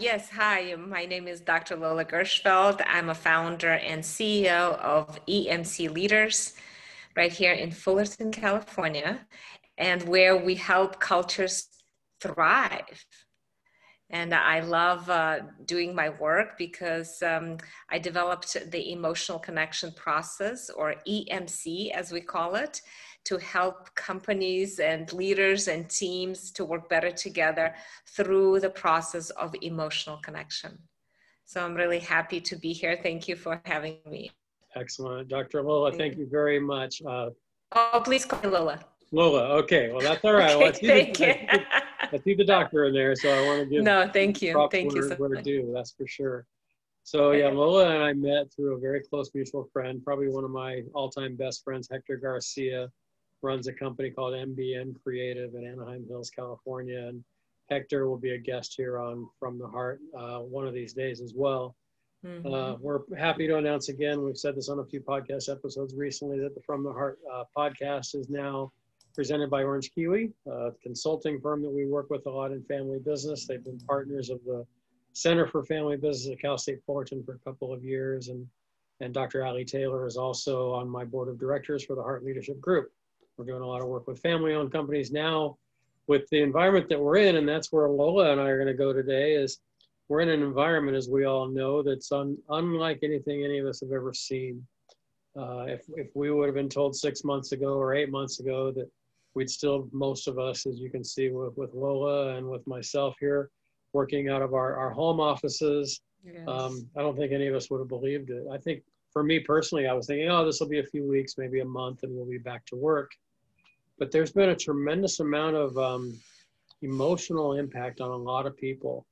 Yes, hi, my name is Dr. Lola Gershfeld. I'm a founder and CEO of EMC Leaders right here in Fullerton, California, and where we help cultures thrive. And I love doing my work because I developed the emotional connection process, or EMC as we call it, to help companies and leaders and teams to work better together through the process of emotional connection. So I'm really happy to be here. Thank you for having me. Excellent. Dr. Lola, thank you very much. Oh, please call me Lola. Lola, okay. Well, that's all right. Okay, well, thank you. I see the doctor in there, so I want to give props where due, that's for sure. So yeah, Lola and I met through a very close mutual friend, probably one of my all-time best friends, Hector Garcia, runs a company called MBN Creative in Anaheim Hills, California. And Hector will be a guest here on From the Heart one of these days as well. Mm-hmm. We're happy to announce again, we've said this on a few podcast episodes recently, that the From the Heart podcast is now presented by Orange Kiwi, a consulting firm that we work with a lot in family business. They've been partners of the Center for Family Business at Cal State Fullerton for a couple of years. And Dr. Allie Taylor is also on my board of directors for the Heart Leadership Group. We're doing a lot of work with family-owned companies now with the environment that we're in, and that's where Lola and I are going to go today. Is we're in an environment, as we all know, that's unlike anything any of us have ever seen. If we would have been told 6 months ago or 8 months ago that we'd still, most of us, as you can see with Lola and with myself here, working out of our home offices. Yes. I don't think any of us would have believed it. I think for me personally, I was thinking, oh, this will be a few weeks, maybe a month, and we'll be back to work. But there's been a tremendous amount of emotional impact on a lot of people.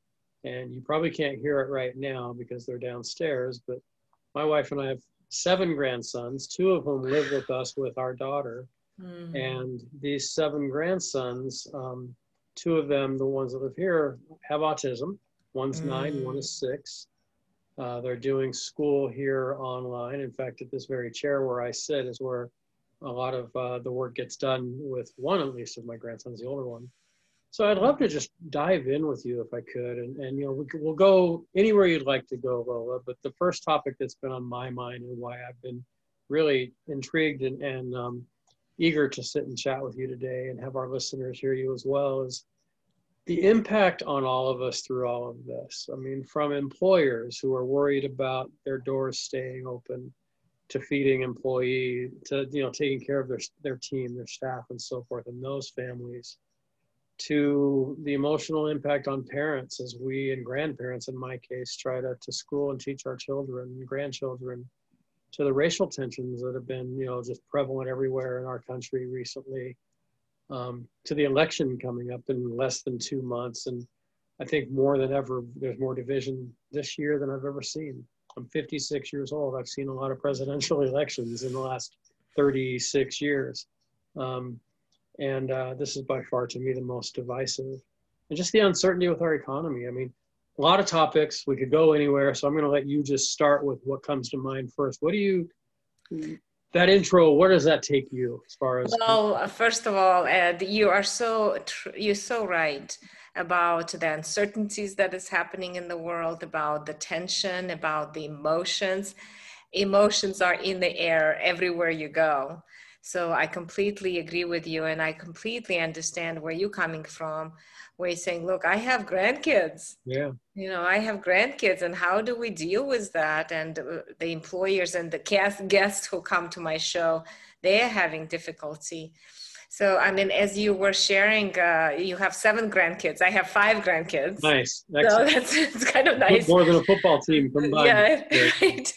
And you probably can't hear it right now because they're downstairs, but my wife and I have 7 grandsons, 2 of whom live with us with our daughter. Mm-hmm. And these 7 grandsons, 2 of them, the ones that live here, have autism. One's 9, one is 6. They're doing school here online. In fact, at this very chair where I sit is where a lot of the work gets done with one, at least, of my grandsons, the older one. So I'd love to just dive in with you if I could. And you know, we'll go anywhere you'd like to go, Lola, but the first topic that's been on my mind and why I've been really intrigued and eager to sit and chat with you today and have our listeners hear you as well, is the impact on all of us through all of this. I mean, from employers who are worried about their doors staying open, to feeding employees, to, you know, taking care of their team, their staff, and so forth, and those families, to the emotional impact on parents as we, and grandparents in my case, try to school and teach our children and grandchildren, to the racial tensions that have been, you know, just prevalent everywhere in our country recently, to the election coming up in less than 2 months. And I think more than ever, there's more division this year than I've ever seen. I'm 56 years old. I've seen a lot of presidential elections in the last 36 years. This is by far, to me, the most divisive. And just the uncertainty with our economy. I mean, a lot of topics, we could go anywhere. So I'm going to let you just start with what comes to mind first. What do you, that intro, where does that take you as far as? Well, first of all, Ed, you are you're so right about the uncertainties that is happening in the world, about the tension, about the emotions. Emotions are in the air everywhere you go. So I completely agree with you, and I completely understand where you're coming from, where you're saying, look, I have grandkids. Yeah. You know, I have grandkids, and how do we deal with that? And the employers and the guests who come to my show, they're having difficulty. So, I mean, as you were sharing, you have 7 grandkids. I have 5 grandkids. Nice. Excellent. So it's kind of nice. More than a football team combined. Yeah, right.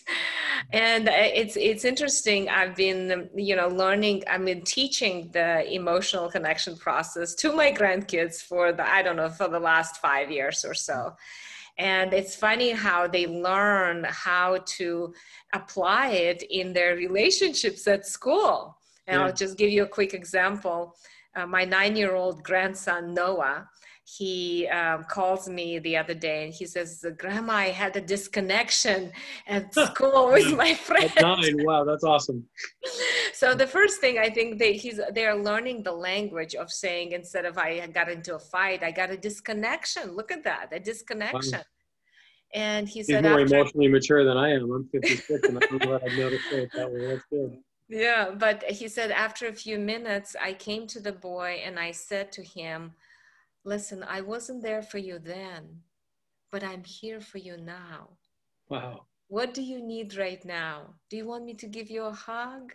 And it's interesting. I've been, you know, learning, I mean, teaching the emotional connection process to my grandkids for the, I don't know, for the last 5 years or so. And it's funny how they learn how to apply it in their relationships at school. And yeah. I'll just give you a quick example. My 9-year-old grandson, Noah, he calls me the other day and he says, Grandma, I had a disconnection at school with my friend. At 9, wow, that's awesome. So the first thing I think they're learning the language of saying, instead of I got into a fight, I got a disconnection. Look at that, a disconnection. Wow. And he said, he's more emotionally mature than I am. I'm 56 and I'm glad I've noticed it that way. That's good. Yeah, but he said, after a few minutes, I came to the boy and I said to him, listen, I wasn't there for you then, but I'm here for you now. Wow. What do you need right now? Do you want me to give you a hug?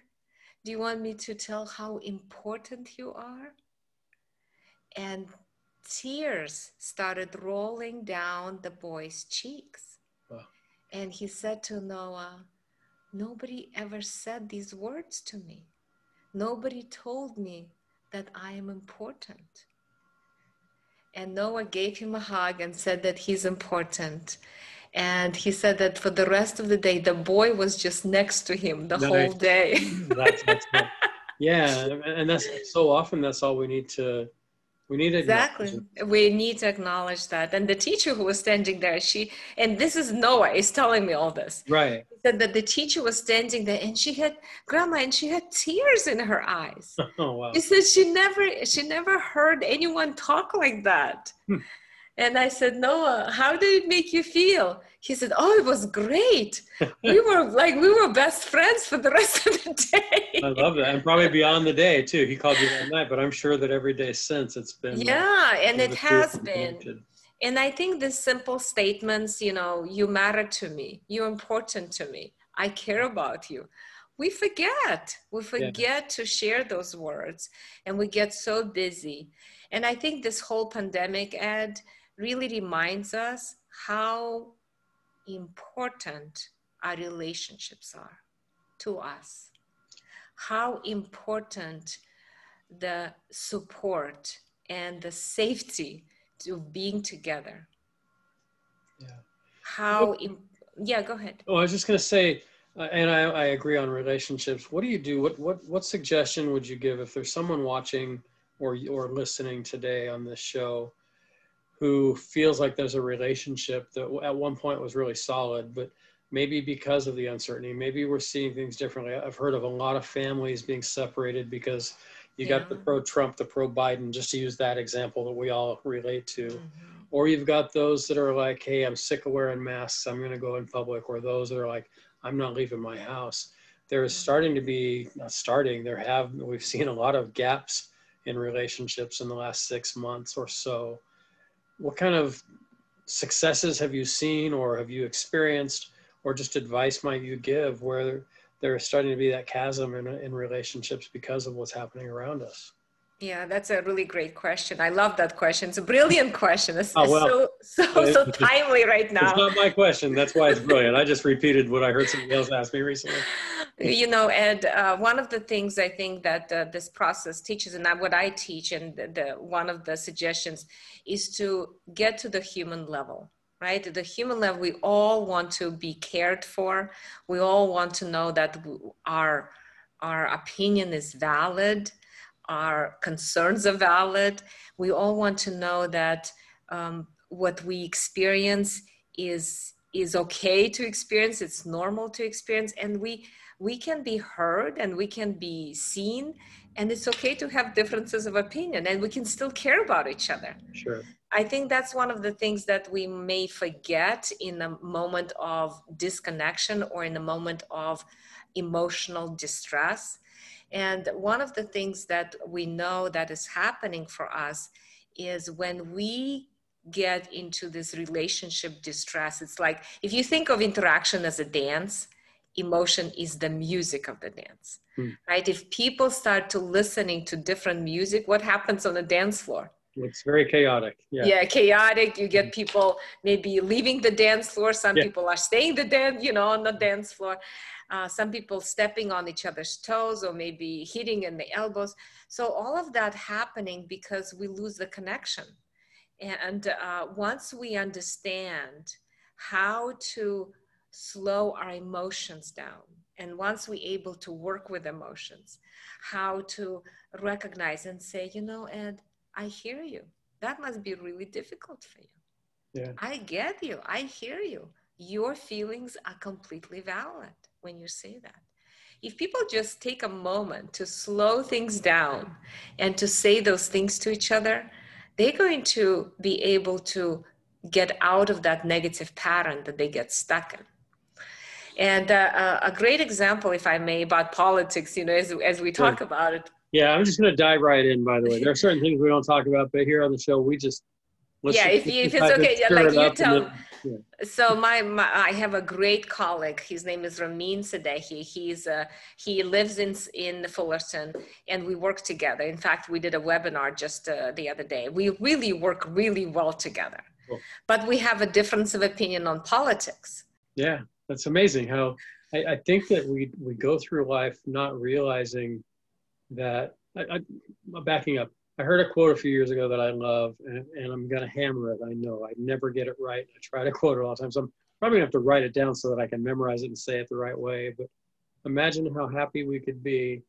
Do you want me to tell how important you are? And tears started rolling down the boy's cheeks. Wow. And he said to Noah, nobody ever said these words to me. Nobody told me that I am important. And Noah gave him a hug and said that he's important. And he said that for the rest of the day, the boy was just next to him the whole day. That's yeah, and that's so often that's all we need to exactly. We need to acknowledge that. And the teacher who was standing there, she, and this is Noah, is telling me all this. Right. She said that the teacher was standing there and she had, Grandma, and she had tears in her eyes. Oh, wow. She said she never heard anyone talk like that. And I said, Noah, how did it make you feel? He said, oh, it was great. We were best friends for the rest of the day. I love that. And probably beyond the day too. He called you that night, but I'm sure that every day since it's been. Yeah, and it has been. And I think the simple statements, you know, you matter to me. You're important to me. I care about you. We forget. To share those words and we get so busy. And I think this whole pandemic, Ed, really reminds us how important our relationships are to us, how important the support and the safety to being together. Yeah. Go ahead. Oh, I was just going to say, and I agree on relationships. What do you do? What suggestion would you give if there's someone watching or listening today on this show who feels like there's a relationship that at one point was really solid, but maybe because of the uncertainty, maybe we're seeing things differently. I've heard of a lot of families being separated because you got the pro-Trump, the pro-Biden, just to use that example that we all relate to. Mm-hmm. Or you've got those that are like, hey, I'm sick of wearing masks, I'm gonna go in public, or those that are like, I'm not leaving my house. There is we've seen a lot of gaps in relationships in the last 6 months or so. What kind of successes have you seen or have you experienced, or just advice might you give where there's starting to be that chasm in relationships because of what's happening around us? Yeah, that's a really great question. I love that question. It's a brilliant question. It's so timely right now. It's not my question. That's why it's brilliant. I just repeated what I heard somebody else ask me recently. You know, Ed, one of the things I think that this process teaches, and what I teach, and one of the suggestions is to get to the human level, right? At the human level, we all want to be cared for. We all want to know that our opinion is valid. Our concerns are valid. We all want to know that what we experience is okay to experience, it's normal to experience, and we can be heard and we can be seen, and it's okay to have differences of opinion, and we can still care about each other. Sure. I think that's one of the things that we may forget in a moment of disconnection or in a moment of emotional distress. And one of the things that we know that is happening for us is when we get into this relationship distress, it's like, if you think of interaction as a dance, emotion is the music of the dance, right? If people start to listening to different music, what happens on the dance floor? It's very chaotic. Yeah, chaotic. You get people maybe leaving the dance floor. Some people are staying on the dance floor. Some people stepping on each other's toes or maybe hitting in the elbows. So all of that happening because we lose the connection. And once we understand how to slow our emotions down, and once we're able to work with emotions, how to recognize and say, you know, Ed, I hear you. That must be really difficult for you. Yeah. I get you. I hear you. Your feelings are completely valid when you say that. If people just take a moment to slow things down and to say those things to each other, they're going to be able to get out of that negative pattern that they get stuck in. And a great example, if I may, about politics, you know, as we talk about it. Yeah, I'm just going to dive right in, by the way. There are certain things we don't talk about, but here on the show, we just... Yeah, if it's okay, yeah, like you tell me. Yeah. So I have a great colleague. His name is Ramin Sadeghi. He lives in Fullerton, and we work together. In fact, we did a webinar just the other day. We really work really well together, cool. But we have a difference of opinion on politics. Yeah, that's amazing. How I think that we go through life not realizing that. I'm backing up. I heard a quote a few years ago that I love, and I'm going to hammer it. I know I never get it right. I try to quote it all the time. So I'm probably going to have to write it down so that I can memorize it and say it the right way. But imagine how happy we could be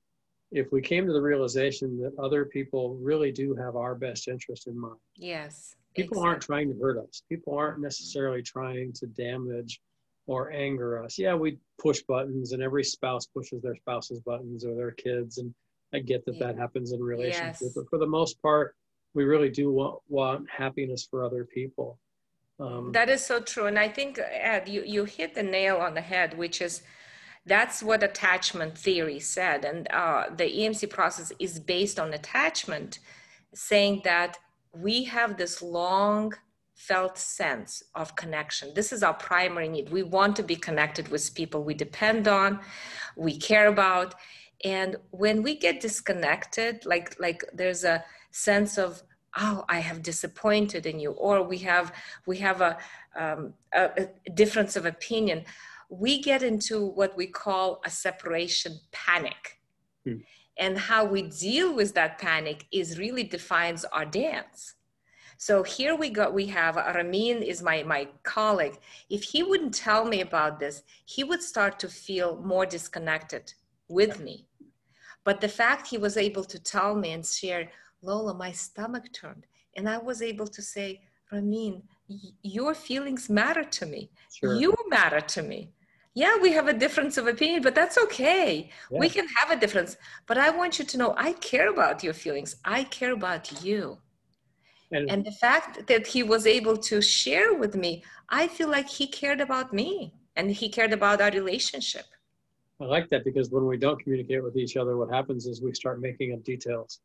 if we came to the realization that other people really do have our best interest in mind. Yes. People aren't trying to hurt us. People aren't necessarily trying to damage or anger us. Yeah, we push buttons, and every spouse pushes their spouse's buttons or their kids, and I get that that happens in relationships, yes. But for the most part, we really do want happiness for other people. That is so true. And I think, Ed, you hit the nail on the head, which is that's what attachment theory said. And the EMC process is based on attachment, saying that we have this long felt sense of connection. This is our primary need. We want to be connected with people we depend on, we care about. And when we get disconnected, like there's a sense of, oh, I have disappointed in you, or we have a difference of opinion, we get into what we call a separation panic. Hmm. And how we deal with that panic is really defines our dance. So here we have Ramin is my colleague. If he wouldn't tell me about this, he would start to feel more disconnected with me. But the fact he was able to tell me and share, Lola, my stomach turned. And I was able to say, Ramin, your feelings matter to me. Sure. You matter to me. Yeah, we have a difference of opinion, but that's okay. Yeah. We can have a difference. But I want you to know, I care about your feelings. I care about you. And the fact that he was able to share with me, I feel like he cared about me and he cared about our relationship. I like that, because when we don't communicate with each other, what happens is we start making up details.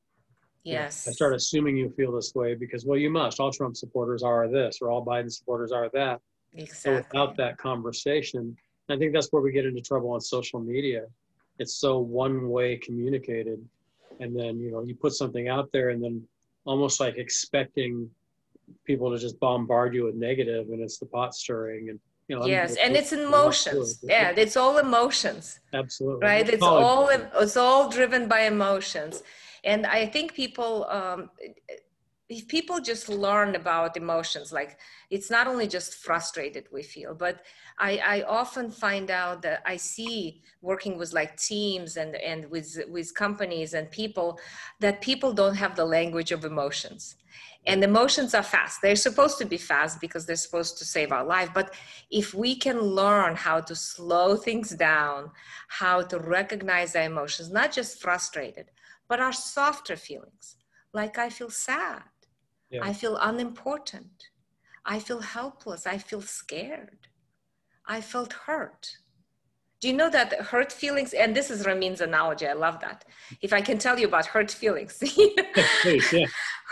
Yes. You know, I start assuming you feel this way because, well, you must. All Trump supporters are this, or all Biden supporters are that. Exactly. So without that conversation, I think that's where we get into trouble on social media. It's so one-way communicated. And then, you know, you put something out there and then almost like expecting people to just bombard you with negative, and it's the pot stirring. And you know, yes, and it's emotions. Yeah, it's all emotions. Absolutely. Right? It's all driven by emotions. And I think people, if people just learn about emotions, like it's not only just frustrated we feel, but I often find out that I see working with like teams and with companies and people that people don't have the language of emotions. And emotions are fast. They're supposed to be fast because they're supposed to save our life. But if we can learn how to slow things down, how to recognize our emotions, not just frustrated, but our softer feelings, like I feel sad, yeah. I feel unimportant, I feel helpless, I feel scared, I felt hurt. Do you know that hurt feelings, and this is Ramin's analogy, I love that. If I can tell you about hurt feelings. Please, yeah.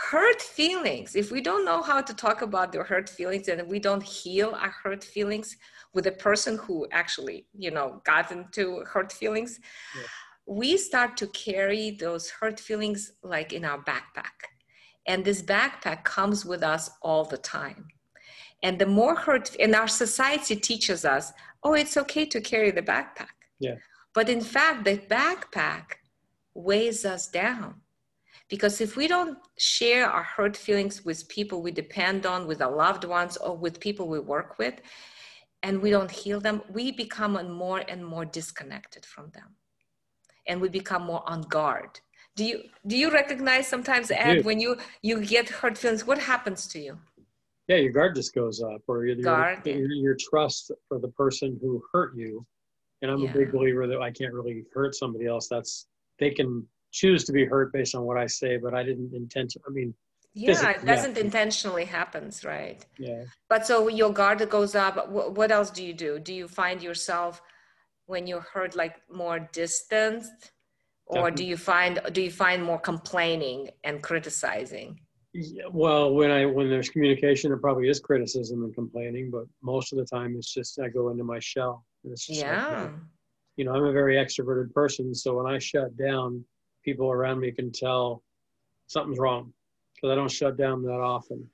Hurt feelings, if we don't know how to talk about the hurt feelings and we don't heal our hurt feelings with a person who actually, you know, got into hurt feelings, yeah. We start to carry those hurt feelings like in our backpack. And this backpack comes with us all the time. And the more hurt, and our society teaches us, oh, it's okay to carry the backpack. Yeah. But in fact, the backpack weighs us down. Because if we don't share our hurt feelings with people we depend on, with our loved ones, or with people we work with, and we don't heal them, we become more and more disconnected from them. And we become more on guard. Do you recognize sometimes, Ed, when you get hurt feelings, what happens to you? Yeah, your guard just goes up, or your trust for the person who hurt you. And I'm a big believer that I can't really hurt somebody else. They can choose to be hurt based on what I say, but I didn't intend to. I mean, Yeah, it doesn't intentionally happens, right? Yeah. But so your guard goes up. What else do you do? Do you find yourself when you hurt like more distanced, or do you find more complaining and criticizing? Yeah, well, when there's communication, there probably is criticism and complaining, but most of the time it's just I go into my shell. And it's just like, you know, I'm a very extroverted person, so when I shut down, people around me can tell something's wrong, because I don't shut down that often.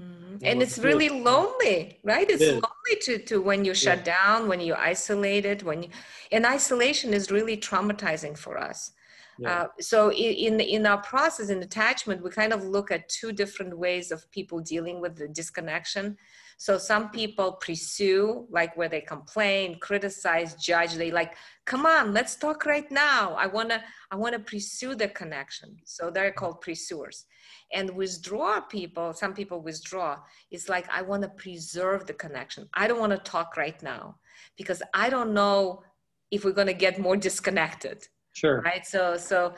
Mm-hmm. And it's really lonely, right? It's lonely to when you shut down, when you're isolated, and isolation is really traumatizing for us. Yeah. So in our process in attachment, we kind of look at two different ways of people dealing with the disconnection. So some people pursue, like where they complain, criticize, judge. They like, come on, let's talk right now. I wanna pursue the connection. So they're called pursuers. And withdraw people, some people withdraw. It's like, I wanna preserve the connection. I don't wanna talk right now because I don't know if we're gonna get more disconnected. Sure. Right. So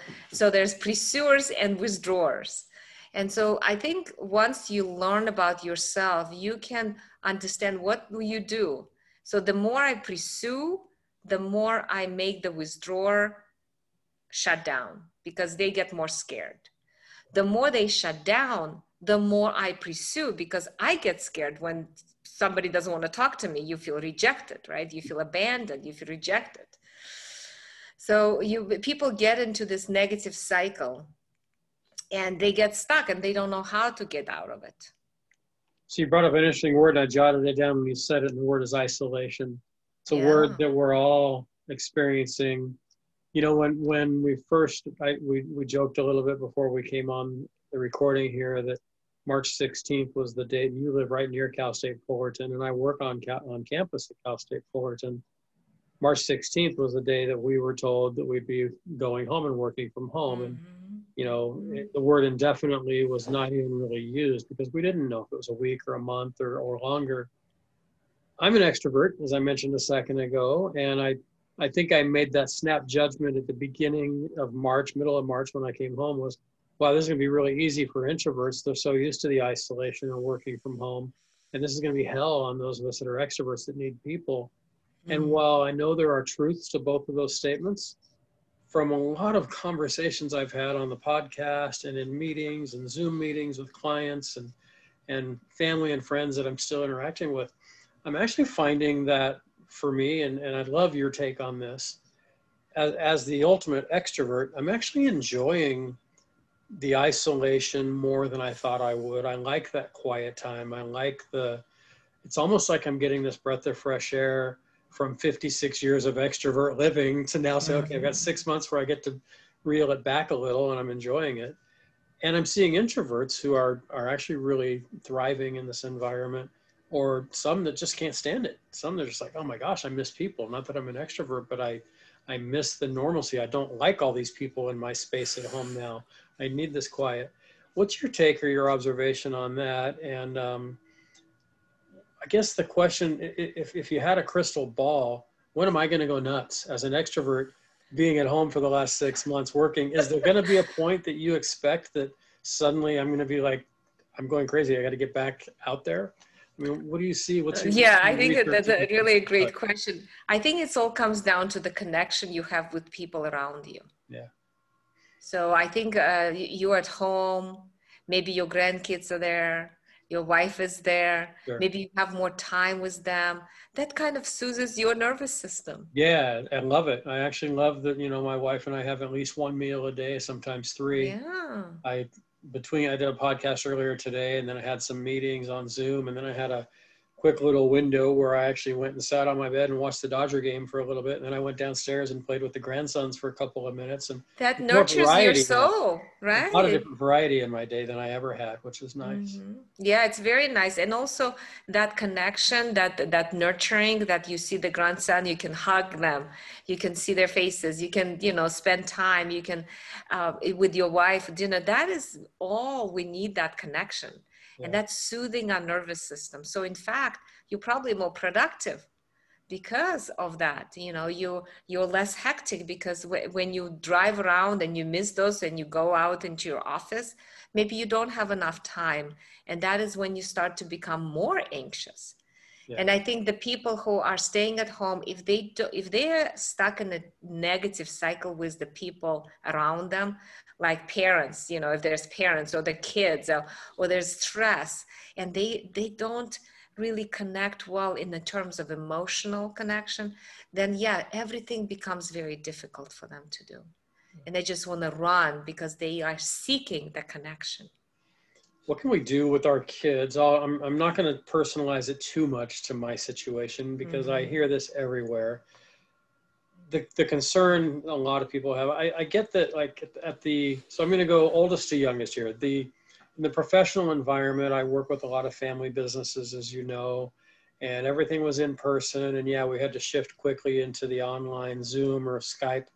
there's pursuers and withdrawers. And so I think once you learn about yourself, you can understand what will you do. So the more I pursue, the more I make the withdrawer shut down because they get more scared. The more they shut down, the more I pursue because I get scared when somebody doesn't want to talk to me. You feel rejected, right? You feel abandoned, you feel rejected. So people get into this negative cycle and they get stuck and they don't know how to get out of it. So you brought up an interesting word. I jotted it down when you said it, and the word is isolation. It's a word that we're all experiencing. You know, when we first, we joked a little bit before we came on the recording here that March 16th was the date, and you live right near Cal State Fullerton, and I work on campus at Cal State Fullerton. March 16th was the day that we were told that we'd be going home and working from home. And, you know, the word indefinitely was not even really used because we didn't know if it was a week or a month or longer. I'm an extrovert, as I mentioned a second ago. And I think I made that snap judgment at the beginning of March, middle of March when I came home was, wow, this is going to be really easy for introverts. They're so used to the isolation and working from home. And this is going to be hell on those of us that are extroverts that need people. And while I know there are truths to both of those statements, from a lot of conversations I've had on the podcast and in meetings and Zoom meetings with clients and family and friends that I'm still interacting with, I'm actually finding that for me, and I'd love your take on this, as the ultimate extrovert, I'm actually enjoying the isolation more than I thought I would. I like that quiet time. I like it's almost like I'm getting this breath of fresh air from 56 years of extrovert living to now say, okay, I've got 6 months where I get to reel it back a little and I'm enjoying it. And I'm seeing introverts who are actually really thriving in this environment, or some that just can't stand it. Some that are just like, oh my gosh, I miss people. Not that I'm an extrovert, but I miss the normalcy. I don't like all these people in my space at home now. I need this quiet. What's your take or your observation on that? And, I guess the question, if you had a crystal ball, when am I going to go nuts as an extrovert being at home for the last 6 months working? Is there going to be a point that you expect that suddenly I'm going to be like, I'm going crazy. I got to get back out there. I mean, what do you see? Yeah, I think that's a really great question. I think it all comes down to the connection you have with people around you. Yeah. So I think you're at home, maybe your grandkids are there. Your wife is there. Sure. Maybe you have more time with them. That kind of soothes your nervous system. Yeah, I love it. I actually love that. You know, my wife and I have at least one meal a day, sometimes three. Yeah. I did a podcast earlier today, and then I had some meetings on Zoom, and then I had a quick little window where I actually went and sat on my bed and watched the Dodger game for a little bit, and then I went downstairs and played with the grandsons for a couple of minutes. And that nurtures your soul, right? A lot of different variety in my day than I ever had, which is nice. Mm-hmm. Yeah, it's very nice, and also that connection, that nurturing, that you see the grandson, you can hug them, you can see their faces, you can spend time, you can with your wife dinner. That is all we need. That connection. Yeah. And that's soothing our nervous system. So in fact, you're probably more productive because of that. You know, you're less hectic, because when you drive around and you miss those and you go out into your office, maybe you don't have enough time. And that is when you start to become more anxious. Yeah. And I think the people who are staying at home, if they're stuck in a negative cycle with the people around them, like parents, you know, if there's parents or the kids, or there's stress, and they don't really connect well in the terms of emotional connection, then yeah, everything becomes very difficult for them to do. And they just want to run because they are seeking the connection. What can we do with our kids? I'm not going to personalize it too much to my situation, because I hear this everywhere. The concern a lot of people have, I get that, like so I'm going to go oldest to youngest here. In the professional environment, I work with a lot of family businesses, as you know, and everything was in person. And yeah, we had to shift quickly into the online Zoom or Skype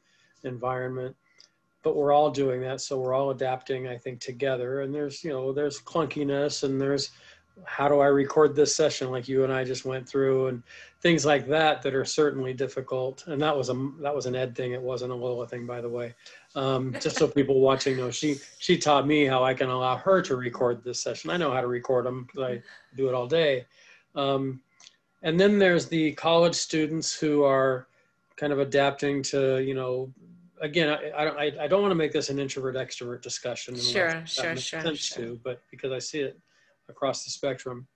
environment, but we're all doing that. So we're all adapting, I think, together. And there's, you know, there's clunkiness, and there's, how do I record this session, like you and I just went through, and things like that that are certainly difficult. And that was an Ed thing. It wasn't a Lola thing, by the way. Just so people watching know, she taught me how I can allow her to record this session. I know how to record them because I do it all day. And then there's the college students who are kind of adapting to, you know, again, I don't want to make this an introvert extrovert discussion. Sure. But because I see it across the spectrum,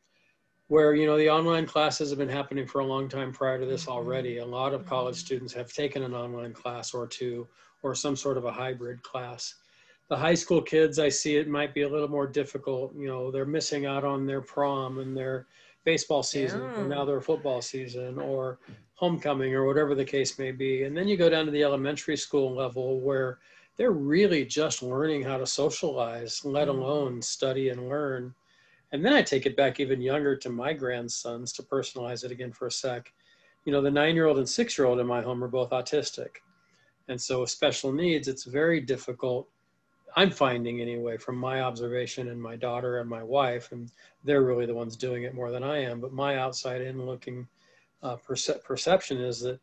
where, you know, the online classes have been happening for a long time prior to this already. A lot of college students have taken an online class or two, or some sort of a hybrid class. The high school kids, I see it might be a little more difficult. You know, they're missing out on their prom and their baseball season, or now their football season, or homecoming, or whatever the case may be. And then you go down to the elementary school level, where they're really just learning how to socialize, let alone study and learn. And then I take it back even younger to my grandsons, to personalize it again for a sec. You know, the 9-year-old and 6-year-old in my home are both autistic. And so with special needs, it's very difficult, I'm finding anyway, from my observation and my daughter and my wife, and they're really the ones doing it more than I am. But my outside in looking perception is that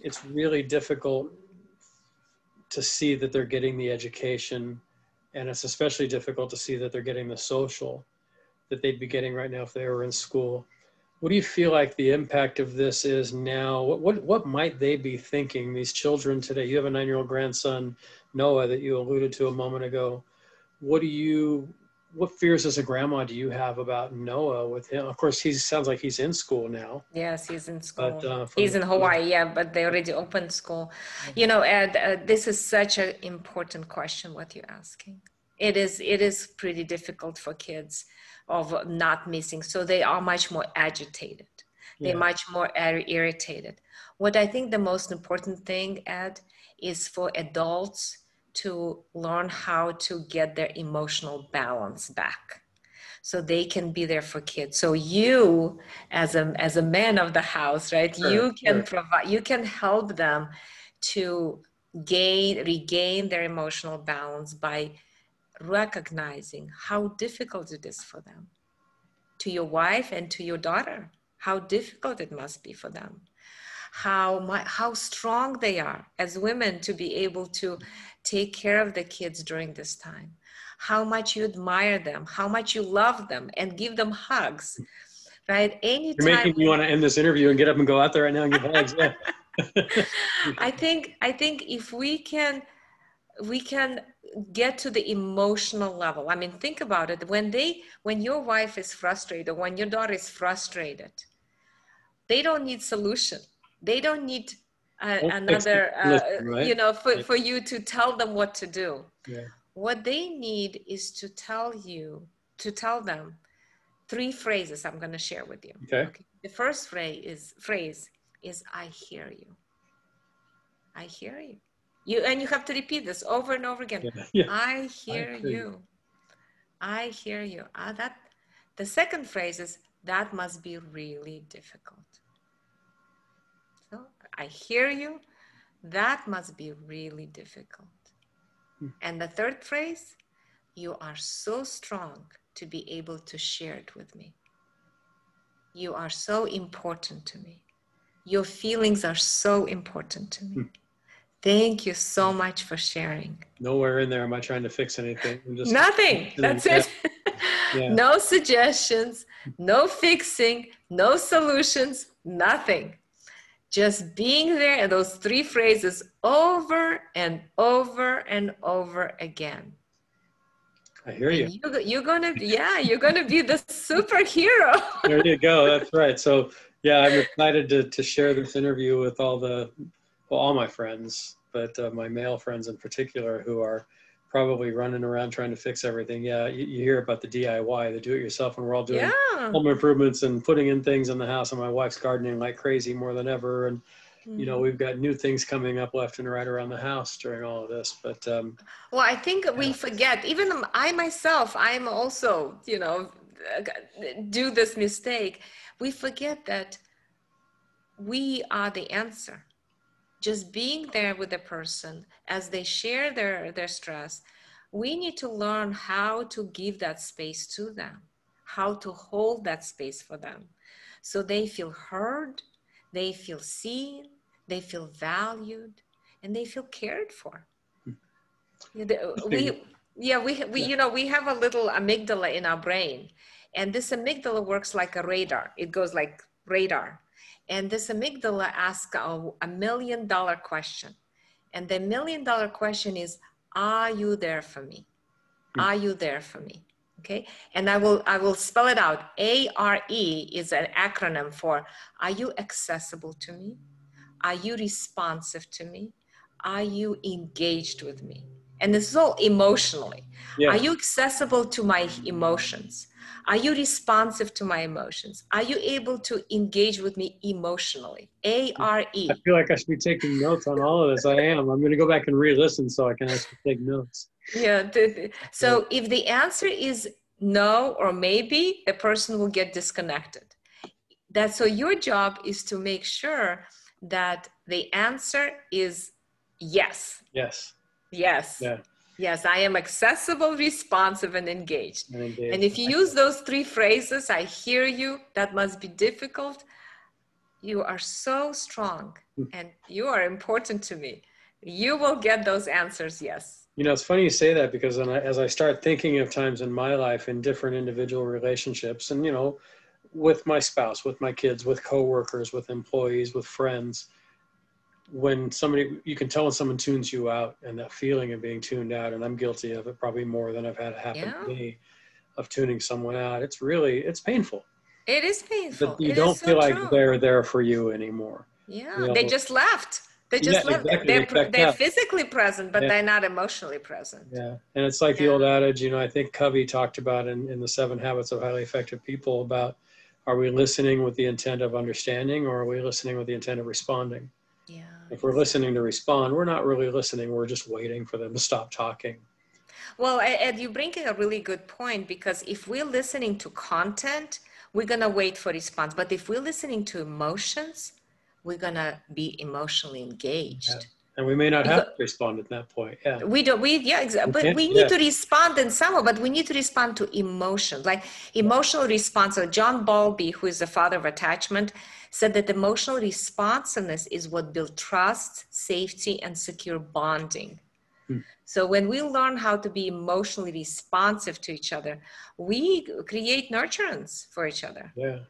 it's really difficult to see that they're getting the education. And it's especially difficult to see that they're getting the social that they'd be getting right now if they were in school. What do you feel like the impact of this is now? What might they be thinking, these children today? You have a 9-year-old grandson, Noah, that you alluded to a moment ago. What fears as a grandma do you have about Noah with him? Of course, he sounds like he's in school now. Yes, he's in school. But, he's in Hawaii, yeah, but they already opened school. You know, Ed, this is such an important question, what you're asking. It is pretty difficult for kids of not missing. So they are much more agitated. Yeah. They're much more irritated. What I think the most important thing, Ed, is for adults to learn how to get their emotional balance back, so they can be there for kids. So you, as a man of the house, right? Sure, you can provide. You can help them to regain their emotional balance by recognizing how difficult it is for them. To your wife and to your daughter, how difficult it must be for them, how strong they are as women to be able to take care of the kids during this time, how much you admire them, how much you love them, and give them hugs, right? Anytime you're making me want to end this interview and get up and go out there right now and give hugs. Yeah. I think if we can get to the emotional level. I mean, think about it. When your wife is frustrated, when your daughter is frustrated, they don't need solution. They don't need another, right? You know, for you to tell them what to do. Yeah. What they need is to tell them 3 phrases I'm going to share with you. Okay. The first phrase is, I hear you. I hear you. And you have to repeat this over and over again. Yeah. Yeah. I hear you. I hear you. The second phrase is, that must be really difficult. So I hear you. That must be really difficult. And the third phrase, you are so strong to be able to share it with me. You are so important to me. Your feelings are so important to me. Thank you so much for sharing. Nowhere in there am I trying to fix anything. I'm just nothing. That's it. Yeah. No suggestions, no fixing, no solutions, nothing. Just being there, and those three phrases over and over and over again. I hear you. You're gonna, yeah, you're gonna be the superhero. There you go. That's right. So yeah, I'm excited to share this interview with all the, well, all my friends, but my male friends in particular, who are probably running around trying to fix everything. Yeah, you hear about the DIY, the do-it-yourself, and we're all doing home improvements and putting in things in the house. And my wife's gardening like crazy more than ever. And you know, we've got new things coming up left and right around the house during all of this. But well, I think we forget. Even I myself, I'm also, you know, do this mistake. We forget that we are the answer. Just being there with the person as they share their stress, we need to learn how to give that space to them, how to hold that space for them, so they feel heard, they feel seen, they feel valued, and they feel cared for. We you know, we have a little amygdala in our brain, and this amygdala works like a radar. It goes like radar. And this amygdala asks a million-dollar question. And the million-dollar question is, are you there for me? Are you there for me? Okay. And I will spell it out. ARE is an acronym for, are you accessible to me? Are you responsive to me? Are you engaged with me? And this is all emotionally. Yeah. Are you accessible to my emotions? Are you responsive to my emotions? Are you able to engage with me emotionally? ARE. I feel like I should be taking notes on all of this. I am. I'm going to go back and re-listen so I can actually take notes. Yeah. So if the answer is no or maybe, the person will get disconnected. That's so your job is to make sure that the answer is yes. Yes. Yes. Yeah. Yes, I am accessible, responsive, and engaged. And engaged. And if you use those three phrases, I hear you, that must be difficult. You are so strong and you are important to me. You will get those answers, yes. You know, it's funny you say that, because as I start thinking of times in my life in different individual relationships, and, you know, with my spouse, with my kids, with coworkers, with employees, with friends, when somebody, you can tell when someone tunes you out, and that feeling of being tuned out, and I'm guilty of it probably more than I've had it happen to me, of tuning someone out. It's really, it's painful. It is painful. But you don't feel like they're there for you anymore. Yeah, you know? They just left. They just left. Exactly. They're physically present, but they're not emotionally present. Yeah, and it's like the old adage, you know, I think Covey talked about in the 7 Habits of Highly Effective People about, are we listening with the intent of understanding, or are we listening with the intent of responding? Yeah. If we're listening to respond, we're not really listening. We're just waiting for them to stop talking. Well, Ed, you're bringing a really good point, because if we're listening to content, we're going to wait for response. But if we're listening to emotions, we're going to be emotionally engaged. Yeah. And we may not have to respond at that point. Yeah. We need to respond in some way, but we need to respond to emotions, like emotional response. So John Bowlby, who is the father of attachment, said that emotional responsiveness is what builds trust, safety, and secure bonding. So when we learn how to be emotionally responsive to each other, we create nurturance for each other. Yeah.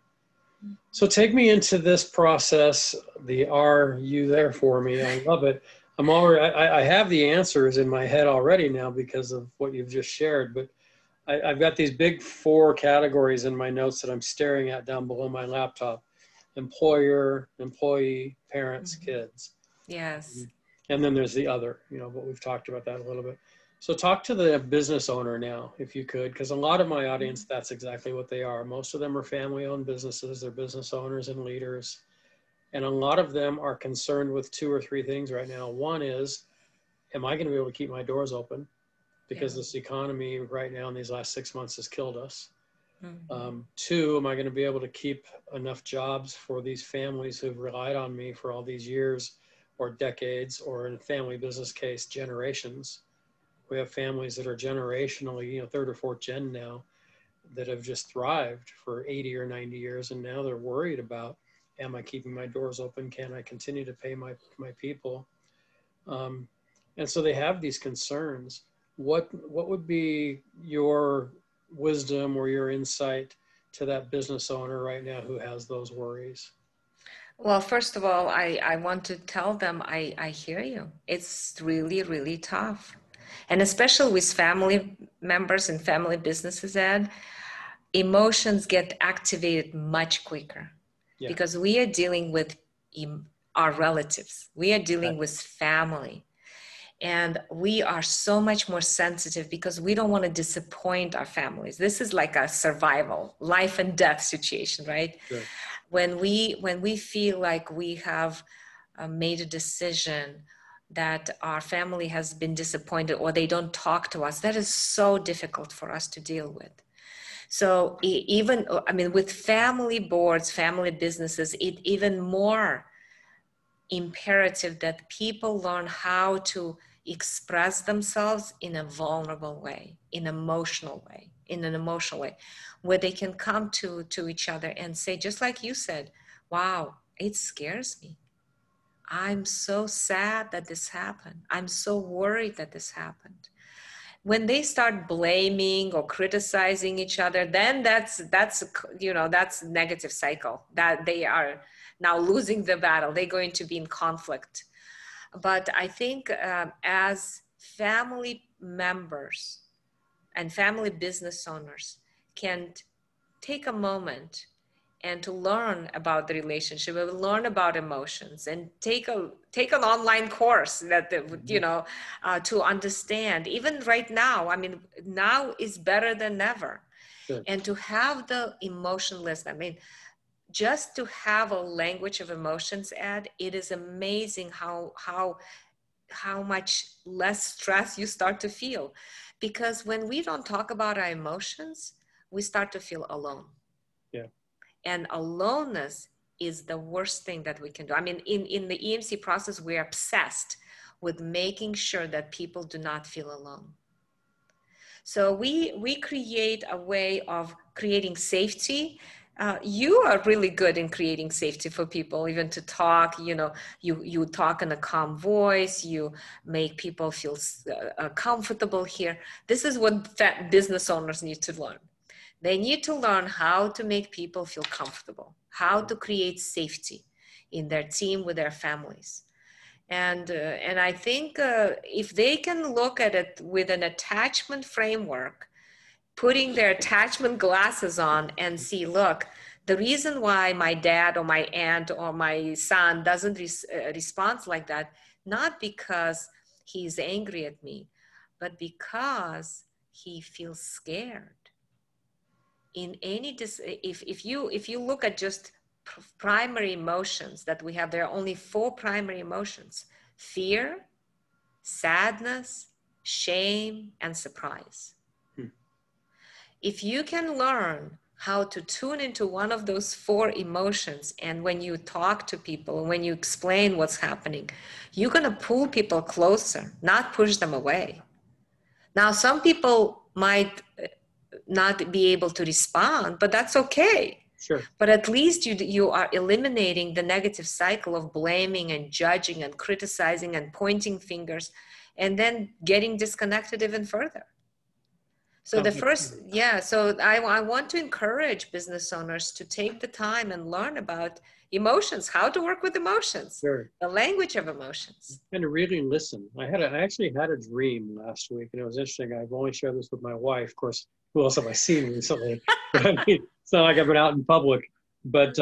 So take me into this process, the are you there for me? I love it. I'm already, I have the answers in my head already now because of what you've just shared, but I've got these big 4 categories in my notes that I'm staring at down below my laptop: employer, employee, parents, kids. Yes. And then there's the other, you know, but we've talked about that a little bit. So talk to the business owner now, if you could, because a lot of my audience, that's exactly what they are. Most of them are family-owned businesses. They're business owners and leaders. And a lot of them are concerned with 2 or 3 things right now. One is, am I going to be able to keep my doors open? Because this economy right now in these last 6 months has killed us. 2, am I going to be able to keep enough jobs for these families who've relied on me for all these years or decades, or in a family business case, generations? We have families that are generationally, you know, 3rd or 4th gen now, that have just thrived for 80 or 90 years. And now they're worried about, Am I keeping my doors open? Can I continue to pay my people? And so they have these concerns. What would be your wisdom or your insight to that business owner right now who has those worries? Well, first of all, I want to tell them, I hear you. It's really, really tough. And especially with family members and family businesses, Ed, emotions get activated much quicker. Yeah. Because we are dealing with our relatives. We are dealing with family. And we are so much more sensitive because we don't want to disappoint our families. This is like a survival, life and death situation, right? Sure. When we feel like we have made a decision that our family has been disappointed or they don't talk to us, that is so difficult for us to deal with. So even, I mean, with family boards, family businesses, it's even more imperative that people learn how to express themselves in a vulnerable way, in an emotional way, where they can come to each other and say, just like you said, wow, it scares me. I'm so sad that this happened. I'm so worried that this happened. When they start blaming or criticizing each other, then that's negative cycle, that they are now losing the battle. They're going to be in conflict. But I think as family members and family business owners can take a moment and to learn about the relationship, learn about emotions, and take an online course that, you know, to understand. Even right now, I mean, now is better than ever. Sure. And to have the emotion list, I mean, just to have a language of emotions, Ed, it is amazing how much less stress you start to feel. Because when we don't talk about our emotions, we start to feel alone. Yeah. And aloneness is the worst thing that we can do. I mean, in the EMC process, we're obsessed with making sure that people do not feel alone. So we create a way of creating safety. You are really good in creating safety for people, even to talk, you know, you talk in a calm voice, you make people feel comfortable here. This is what business owners need to learn. They need to learn how to make people feel comfortable, how to create safety in their team, with their families. And I think if they can look at it with an attachment framework, putting their attachment glasses on and see, look, the reason why my dad or my aunt or my son doesn't respond like that, not because he's angry at me, but because he feels scared. In any, if you look at just primary emotions that we have, there are only 4 primary emotions: fear, sadness, shame, and surprise. If you can learn how to tune into one of those 4 emotions, and when you talk to people, when you explain what's happening, you're gonna pull people closer, not push them away. Now, some people might not be able to respond, but that's okay. Sure. But at least you are eliminating the negative cycle of blaming and judging and criticizing and pointing fingers, and then getting disconnected even further. So I want to encourage business owners to take the time and learn about emotions, how to work with emotions, sure, the language of emotions. And really listen. I actually had a dream last week, and it was interesting. I've only shared this with my wife, of course. Who else have I seen recently? I mean, it's not like I've been out in public, but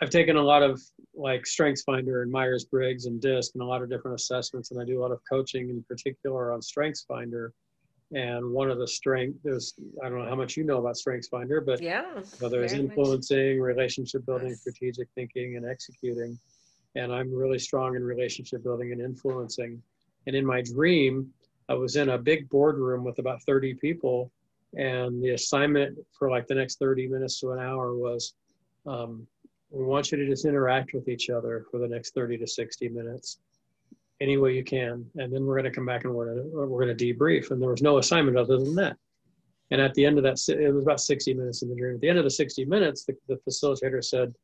I've taken a lot of like StrengthsFinder and Myers-Briggs and DISC and a lot of different assessments. And I do a lot of coaching in particular on StrengthsFinder. And one of the I don't know how much you know about StrengthsFinder, but yeah, there's influencing, relationship building, strategic thinking, and executing. And I'm really strong in relationship building and influencing. And in my dream, I was in a big boardroom with about 30 people, and the assignment for like the next 30 minutes to an hour was, we want you to just interact with each other for the next 30 to 60 minutes, any way you can. And then we're going to come back and we're going to debrief. And there was no assignment other than that. And at the end of that, it was about 60 minutes in the journey. At the end of the 60 minutes, the facilitator said,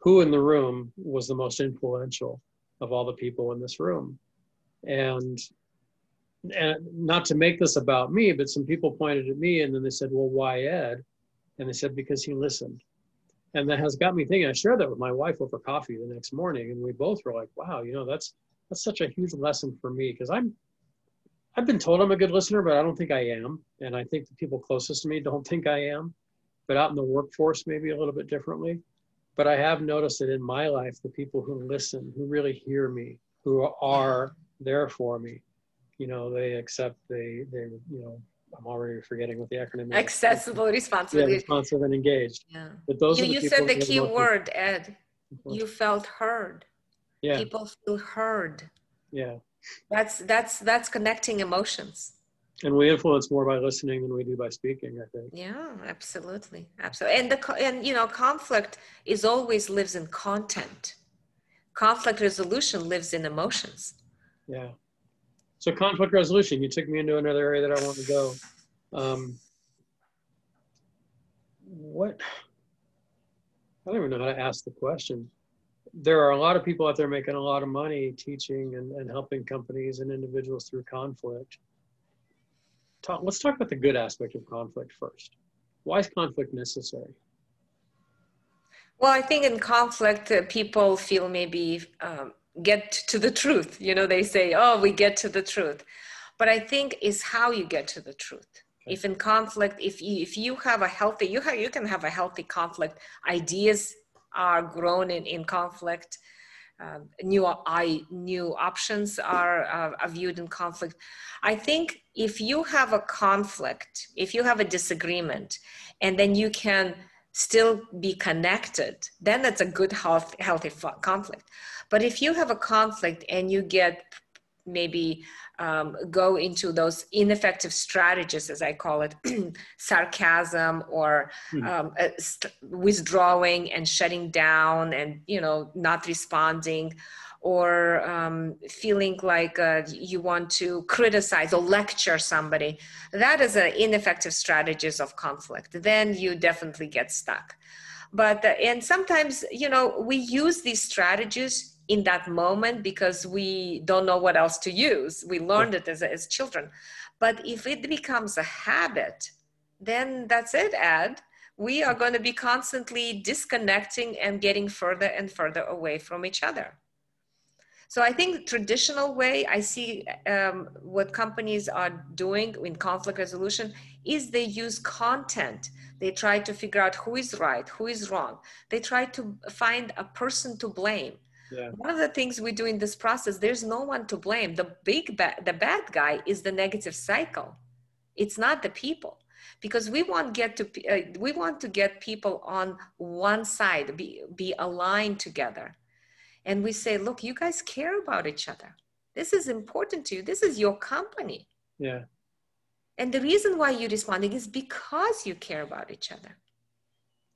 who in the room was the most influential of all the people in this room? And not to make this about me, but some people pointed at me and then they said, well, why Ed? And they said, because he listened. And that has got me thinking. I shared that with my wife over coffee the next morning. And we both were like, wow, you know, that's such a huge lesson for me. Because I've been told I'm a good listener, but I don't think I am. And I think the people closest to me don't think I am. But out in the workforce, maybe a little bit differently. But I have noticed that in my life, the people who listen, who really hear me, who are there for me, you know, they accept, they you know, I'm already forgetting what the acronym is. Accessible, responsible. Yeah, responsive and engaged. Yeah. But those you said the key word, Ed. You felt heard. Yeah. People feel heard. Yeah. That's connecting emotions. And we influence more by listening than we do by speaking, I think. Yeah, absolutely. Absolutely. And you know, conflict is always lives in content. Conflict resolution lives in emotions. Yeah. So conflict resolution, you took me into another area that I want to go. I don't even know how to ask the question. There are a lot of people out there making a lot of money teaching and helping companies and individuals through conflict. Let's talk about the good aspect of conflict first. Why is conflict necessary? Well, I think in conflict, people feel maybe get to the truth. You know, they say, oh, we get to the truth. But I think is how you get to the truth. Okay. If in conflict, if you have a healthy, you can have a healthy conflict. Ideas are grown in conflict. New options are viewed in conflict. I think if you have a conflict, if you have a disagreement, and then you can still be connected, then that's a good healthy conflict. But if you have a conflict and you get maybe go into those ineffective strategies, as I call it, sarcasm or withdrawing and shutting down and, you know, not responding or feeling like you want to criticize or lecture somebody, that is an ineffective strategies of conflict. Then you definitely get stuck. But, and sometimes, you know, we use these strategies in that moment because we don't know what else to use. We learned it as children. But if it becomes a habit, then that's it, Ed. We are going to be constantly disconnecting and getting further and further away from each other. So I think the traditional way I see what companies are doing in conflict resolution is they use content. They try to figure out who is right, who is wrong. They try to find a person to blame. Yeah. One of the things we do in this process, there's no one to blame. The bad guy is the negative cycle. It's not the people, because we want to get people on one side, be aligned together. And we say, look, you guys care about each other. This is important to you. This is your company. Yeah. And the reason why you're responding is because you care about each other.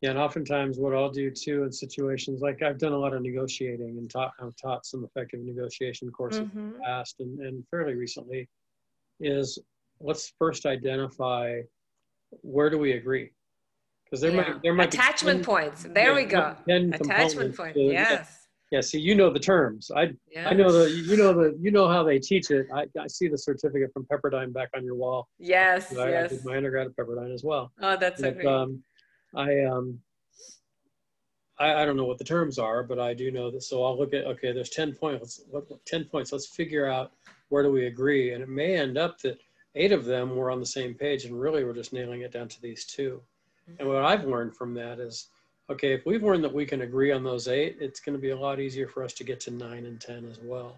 Yeah, and oftentimes what I'll do too in situations, like I've done a lot of negotiating and I've taught some effective negotiation courses in the past and fairly recently, is let's first identify where do we agree? Because there might attachment be 10, points. There we go. Attachment points. Yes. Yeah. So you know the terms. I know the you know how they teach it. I see the certificate from Pepperdine back on your wall. Yes. I did my undergrad at Pepperdine as well. Oh, that's so great. I don't know what the terms are, but I do know that. So I'll look at, okay, there's 10 points, 10 points. Let's figure out where do we agree. And it may end up that 8 of them were on the same page and really we're just nailing it down to these 2. And what I've learned from that is, okay, if we've learned that we can agree on those 8, it's going to be a lot easier for us to get to 9 and 10 as well.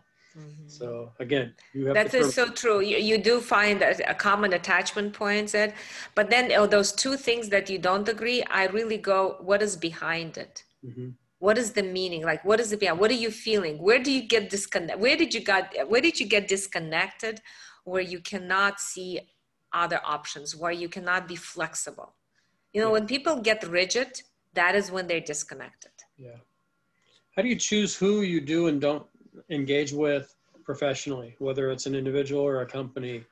So again, you have that is so true. You do find a common attachment point, Ed, but then those 2 things that you don't agree, I really go, what is behind it? What is the meaning? Like, what is it behind? What are you feeling? Where do you get disconnected? Where did you get disconnected? Where you cannot see other options? Where you cannot be flexible? You know, when people get rigid, that is when they're disconnected. Yeah. How do you choose who you do and don't engage with professionally, whether it's an individual or a company?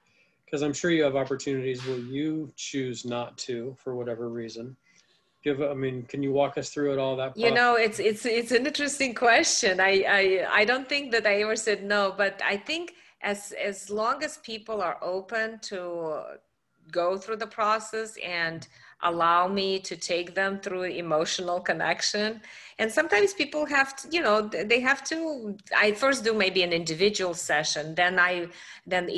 because I'm sure you have opportunities where you choose not to for whatever reason. I mean, can you walk us through it all that process? You know, it's an interesting question. I don't think that I ever said no, but I think as long as people are open to go through the process and allow me to take them through emotional connection. And sometimes people have to, you know, they have to, I first do maybe an individual session. Then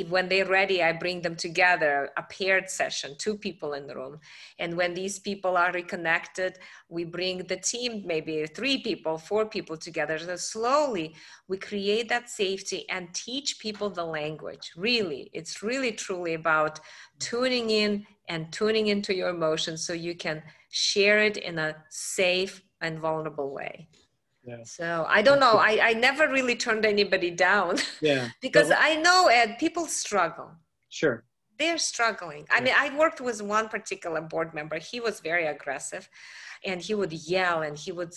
when they're ready, I bring them together, a paired session, two people in the room. And when these people are reconnected, we bring the team, maybe three people, four people together. So slowly we create that safety and teach people the language. Really, it's really truly about tuning in and tuning into your emotions so you can share it in a safe and vulnerable way. Yeah. So I don't know. I never really turned anybody down. Yeah. Because I know, Ed, people struggle. Sure. They're struggling. Yeah. I mean, I worked with one particular board member. He was very aggressive and he would yell and he would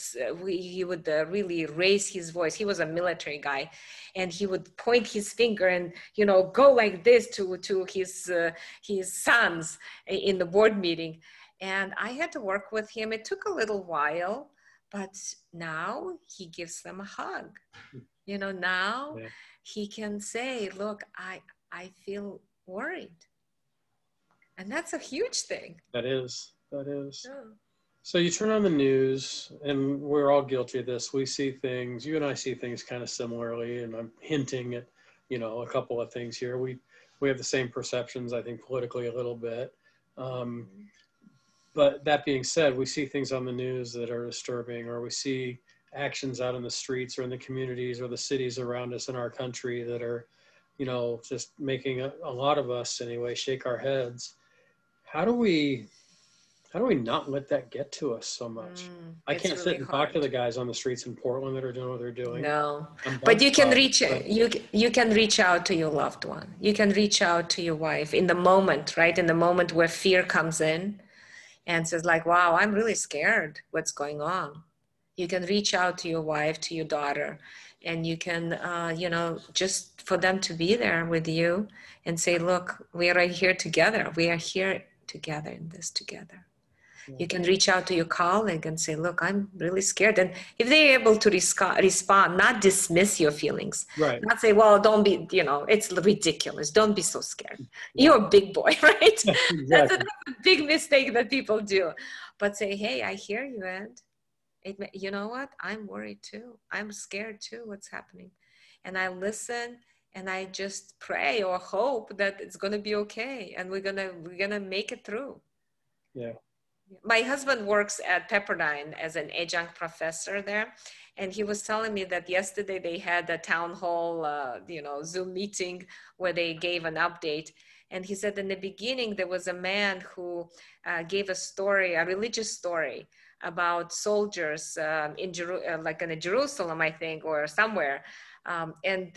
really raise his voice. He was a military guy and he would point his finger and, you know, go like this to his sons in the board meeting. And I had to work with him. It took a little while, but now he gives them a hug. You know, now yeah. He can say, look, I feel worried. And that's a huge thing. That is. Yeah. So you turn on the news and we're all guilty of this. We see things, you and I see things kind of similarly, and I'm hinting at, you know, a couple of things here. We have the same perceptions, I think, politically a little bit. But that being said, we see things on the news that are disturbing, or we see actions out in the streets or in the communities or the cities around us in our country that are, you know, just making a lot of us anyway, shake our heads. How do we not let that get to us so much? I can't really sit and talk to the guys on the streets in Portland that are doing what they're doing. No, but you can you can reach out to your loved one. You can reach out to your wife in the moment, right? In the moment where fear comes in. And says like, wow, I'm really scared. What's going on? You can reach out to your wife, to your daughter, and you can, you know, just for them to be there with you and say, look, we are right here together. We are here together in this together. Yeah. You can reach out to your colleague and say, look, I'm really scared. And if they're able to respond, not dismiss your feelings, right. Not say, well, don't be, you know, it's ridiculous. Don't be so scared. Yeah. You're a big boy, right? Exactly. That's a big mistake that people do. But say, hey, I hear you, Ed. You know what? I'm worried too. I'm scared too. What's happening? And I listen and I just pray or hope that it's going to be okay. And we're going to make it through. Yeah. My husband works at Pepperdine as an adjunct professor there. And he was telling me that yesterday they had a town hall, you know, Zoom meeting where they gave an update. And he said in the beginning, there was a man who gave a story, a religious story about soldiers in Jerusalem, I think, or somewhere. And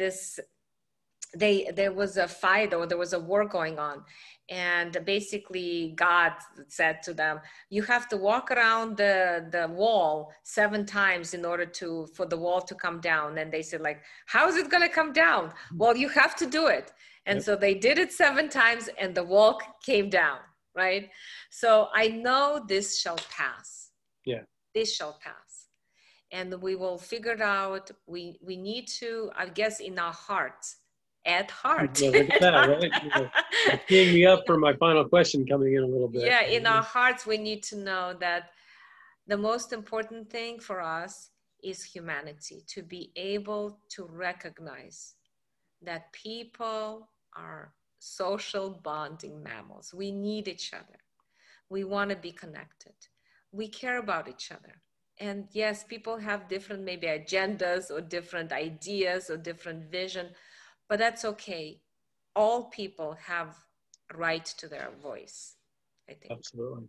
there was a fight or there was a war going on. And basically God said to them, you have to walk around the wall 7 times in order for the wall to come down. And they said like, how is it going to come down? Well, you have to do it. And yep. So they did it 7 times and the wall came down, right? So I know this shall pass. Yeah. This shall pass. And we will figure it out. We need to, I guess, in our hearts. At heart. Yeah, right? Teeing me up for my final question coming in a little bit. Yeah, in our hearts, we need to know that the most important thing for us is humanity, to be able to recognize that people are social bonding mammals. We need each other. We want to be connected. We care about each other. And yes, people have different maybe agendas or different ideas or different vision. But that's okay. All people have right to their voice, I think. Absolutely.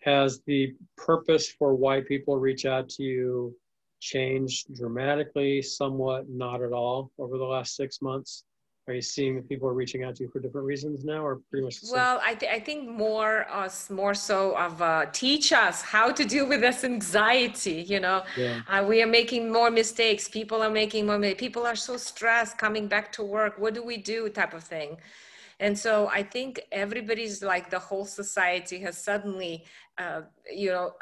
Has the purpose for why people reach out to you changed dramatically, somewhat, not at all, over the last 6 months? Are you seeing that people are reaching out to you for different reasons now, or pretty much the same? Well, I think more so of teach us how to deal with this anxiety, you know. Yeah. We are making more mistakes. People are making more mistakes. People are so stressed coming back to work. What do we do type of thing? And so I think everybody's like, the whole society has suddenly, you know,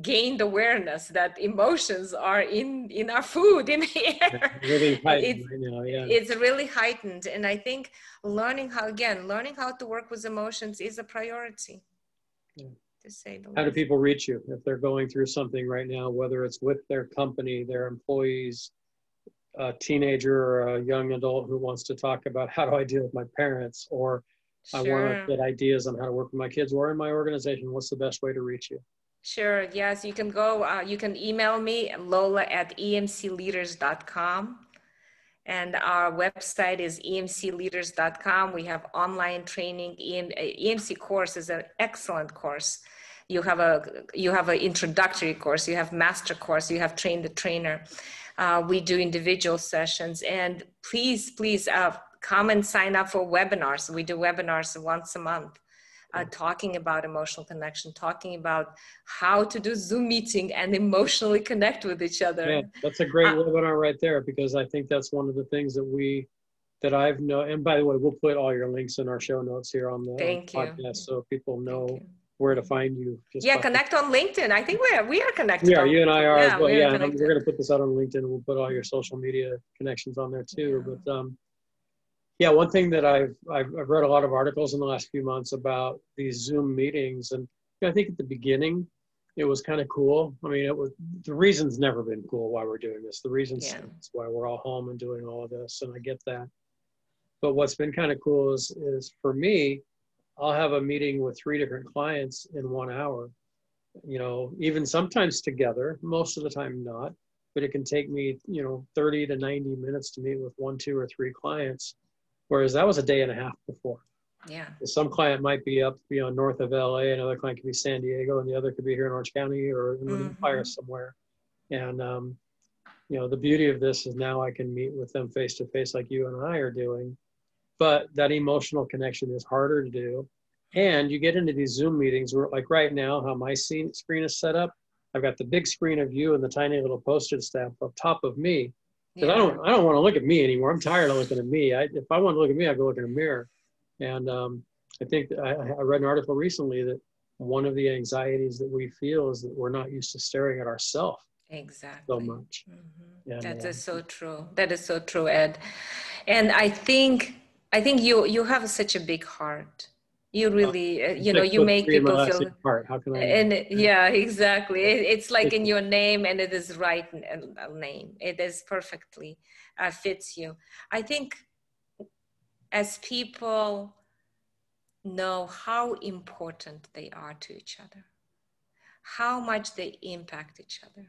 gained awareness that emotions are in our food, in the air. Really heightened, it's, right now, yeah. It's really heightened. And I think learning how, again, learning how to work with emotions is a priority. Yeah. To say the least. Do people reach you if they're going through something right now, whether it's with their company, their employees, a teenager or a young adult who wants to talk about how do I deal with my parents, or sure. I want to get ideas on how to work with my kids, or in my organization, what's the best way to reach you? Sure. Yes, you can go, you can email me, lola@emcleaders.com. And our website is emcleaders.com. We have online training. EMC course is an excellent course. You have an introductory course, you have master course, you have train the trainer. We do individual sessions. And please, please come and sign up for webinars. We do webinars once a month. Talking about emotional connection, talking about how to do Zoom meeting and emotionally connect with each other. Yeah, that's a great webinar right there, because I think that's one of the things that I've known. And by the way, we'll put all your links in our show notes here on the podcast, so people know where to find you. Yeah, connect on LinkedIn. I think we are connected. Yeah, you and I are. Yeah, but yeah, and we're going to put this out on LinkedIn. And we'll put all your social media connections on there too. Yeah. But yeah, one thing that I've read a lot of articles in the last few months about these Zoom meetings, and I think at the beginning it was kind of cool. I mean, it was, the reason's never been cool why we're doing this. The reason's why we're all home and doing all of this, and I get that. But what's been kind of cool is for me, I'll have a meeting with 3 different clients in 1 hour. You know, even sometimes together, most of the time not, but it can take me, you know, 30 to 90 minutes to meet with 1, 2, or 3 clients. Whereas that was a day and a half before. Yeah. Some client might be up, you know, north of LA, another client could be San Diego, and the other could be here in Orange County or in the Empire somewhere. And, you know, the beauty of this is now I can meet with them face to face like you and I are doing, but that emotional connection is harder to do. And you get into these Zoom meetings where, like right now, how my screen is set up, I've got the big screen of you and the tiny little postage stamp up top of me. Because I don't want to look at me anymore. I'm tired of looking at me. If I want to look at me, I go look in a mirror. And I think I read an article recently that one of the anxieties that we feel is that we're not used to staring at ourselves so much. Mm-hmm. And, that is so true. That is so true, Ed. And I think you have such a big heart. You really, you know, you make people feel. How can I? And yeah, exactly. It's like in your name, and it is right name. It is perfectly fits you. I think as people know how important they are to each other, how much they impact each other,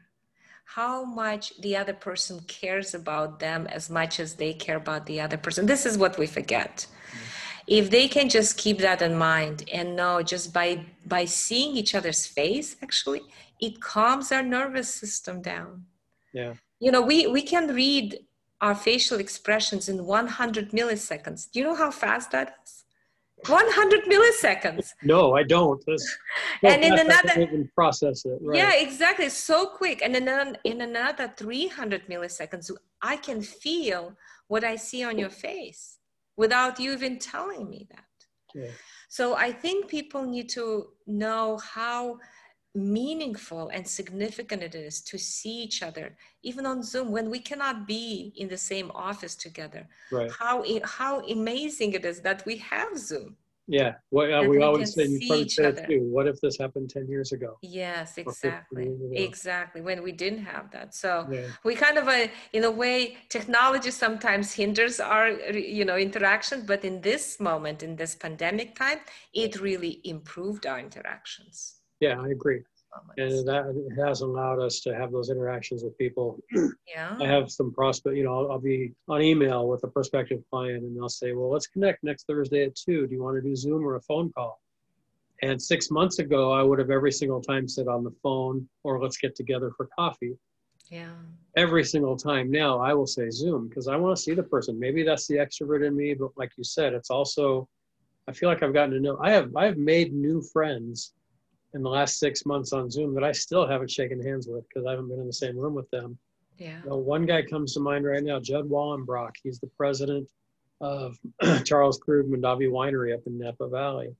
how much the other person cares about them as much as they care about the other person. This is what we forget. Mm-hmm. If they can just keep that in mind and know just by seeing each other's face, actually, it calms our nervous system down. Yeah. You know, we can read our facial expressions in 100 milliseconds. Do you know how fast that is? 100 milliseconds. No, I don't. And in another, I can't even process it. Right. Yeah, exactly. So quick. And then in another 300 milliseconds, I can feel what I see on your face, without you even telling me that. Yeah. So I think people need to know how meaningful and significant it is to see each other, even on Zoom, when we cannot be in the same office together. Right. How amazing it is that we have Zoom. Yeah, well, we always say, you probably said it too, what if this happened 10 years ago? Yes, exactly, exactly, when we didn't have that. So we kind of, in a way, technology sometimes hinders our, you know, interaction, but in this moment, in this pandemic time, it really improved our interactions. Yeah, I agree. And that has allowed us to have those interactions with people. Yeah. I have some prospect, you know, I'll be on email with a prospective client and they'll say, well, let's connect next Thursday at 2. Do you want to do Zoom or a phone call? And 6 months ago, I would have every single time said on the phone or let's get together for coffee. Yeah. Every single time now I will say Zoom because I want to see the person. Maybe that's the extrovert in me, but like you said, it's also, I feel like I've gotten to know, I've made new friends in the last 6 months on Zoom that I still haven't shaken hands with because I haven't been in the same room with them. Yeah. You know, one guy comes to mind right now, Judd Wallenbrock. He's the president of Charles Krug Mondavi Winery up in Napa Valley.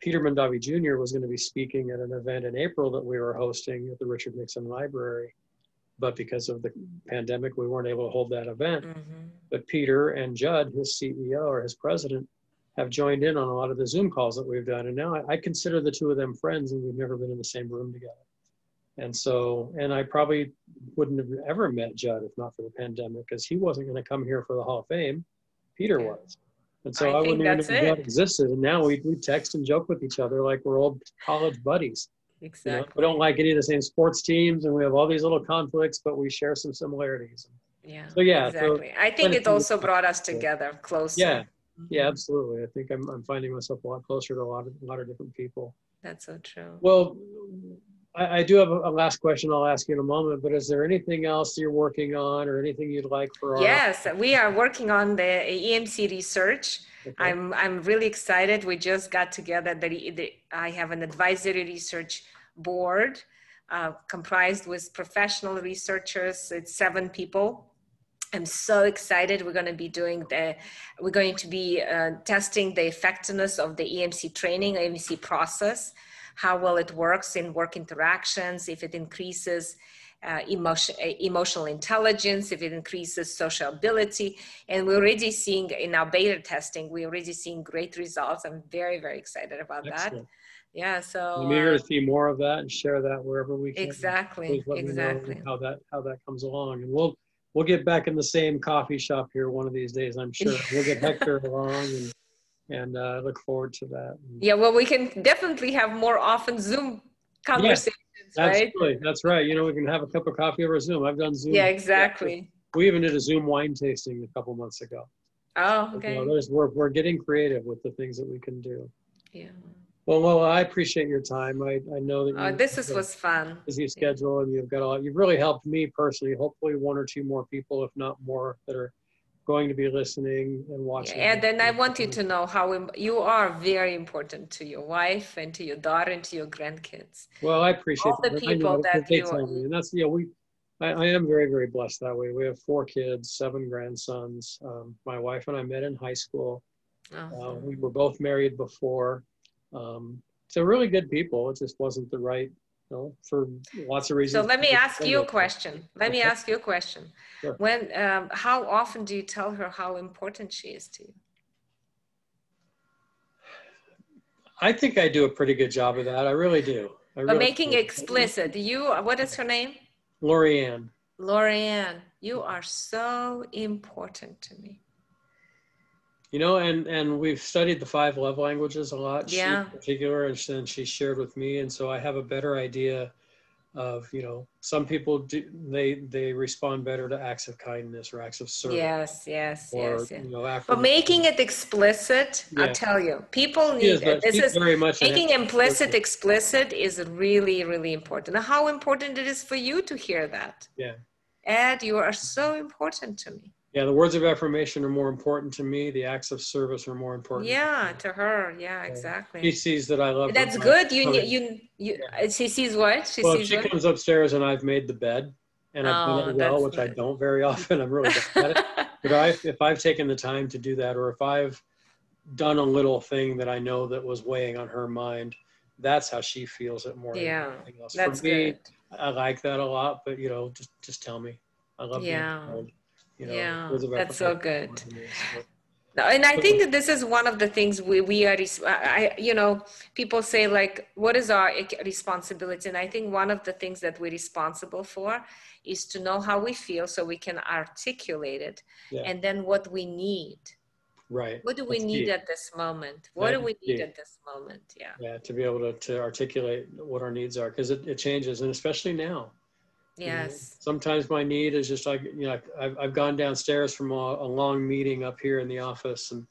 Peter Mondavi Jr. was going to be speaking at an event in April that we were hosting at the Richard Nixon Library, but because of the pandemic, we weren't able to hold that event. Mm-hmm. But Peter and Judd, his CEO or his president, have joined in on a lot of the Zoom calls that we've done. And now I consider the two of them friends, and we've never been in the same room together. And so, and I probably wouldn't have ever met Judd if not for the pandemic, because he wasn't going to come here for the Hall of Fame. Peter was. And so I wouldn't even know Judd existed. And now we text and joke with each other like we're old college buddies. Exactly. You know, we don't like any of the same sports teams, and we have all these little conflicts, but we share some similarities. Yeah. So yeah. Exactly. So, I think it also brought us together closer. Yeah. Yeah, absolutely. I think I'm finding myself a lot closer to a lot of different people. That's so true. Well, I do have a last question I'll ask you in a moment, but is there anything else you're working on or anything you'd like for us? Yes, we are working on the EMC research. Okay. I'm really excited. We just got together. I have an advisory research board comprised with professional researchers. It's 7 people. I'm so excited. We're going to be testing the effectiveness of the EMC training, EMC process, how well it works in work interactions, if it increases emotional intelligence, if it increases sociability. And we're already seeing in our beta testing, we're already seeing great results. I'm very, very excited about that. Yeah, so I'm eager to see more of that and share that wherever we can. Exactly, exactly. How that comes along, and we'll get back in the same coffee shop here one of these days, I'm sure. We'll get Hector along, and look forward to that. Yeah, well, we can definitely have more often Zoom conversations, absolutely. Right? That's right. You know, we can have a cup of coffee over Zoom. I've done Zoom. Yeah, exactly. We even did a Zoom wine tasting a couple months ago. Oh, okay. You know, we're getting creative with the things that we can do. Yeah. Well, Lola, I appreciate your time. I know that was fun. Busy schedule, yeah. And you've got you've really helped me personally. Hopefully, 1 or 2 more people, if not more, that are going to be listening and watching. Yeah, and then I want you to know how you are very important to your wife and to your daughter and to your grandkids. Well, I appreciate all the people that you are. And that's I am very, very blessed that way. We have 4 kids, 7 grandsons. My wife and I met in high school. Awesome. We were both married before. So really good people. It just wasn't the right, for lots of reasons. So let me ask you a question. Sure. When, how often do you tell her how important she is to you? I think I do a pretty good job of that. I really do. But making it explicit. What is her name? Lori Ann. Lori Ann, you are so important to me. You know, and we've studied the 5 love languages a lot, yeah. She in particular, and then she shared with me, and so I have a better idea of, some people they respond better to acts of kindness or acts of service. Yes. But making it explicit, yeah. I'll tell you, people need it. Making implicit explicit is really, really important. And how important it is for you to hear that. Yeah. Ed, you are so important to me. Yeah, the words of affirmation are more important to me. The acts of service are more important. Yeah, to her. Yeah, exactly. She sees that I love her. That's good. She sees what? She comes upstairs and I've made the bed, and I've done it well, which I don't very often. I'm really bad at it. But if I've taken the time to do that, or if I've done a little thing that I know that was weighing on her mind, that's how she feels it more than anything else. That's good. For me, I like that a lot, but, just tell me. I love you. That's so good. And I think that this is one of the things we are, people say what is our responsibility? And I think one of the things that we're responsible for is to know how we feel so we can articulate it. Yeah. And then what we need. Right. What do we need at this moment? What do we need at this moment? Yeah. Yeah. To be able to articulate what our needs are, because it changes. And especially now. Yes. Sometimes my need is just like, I've gone downstairs from a long meeting up here in the office, and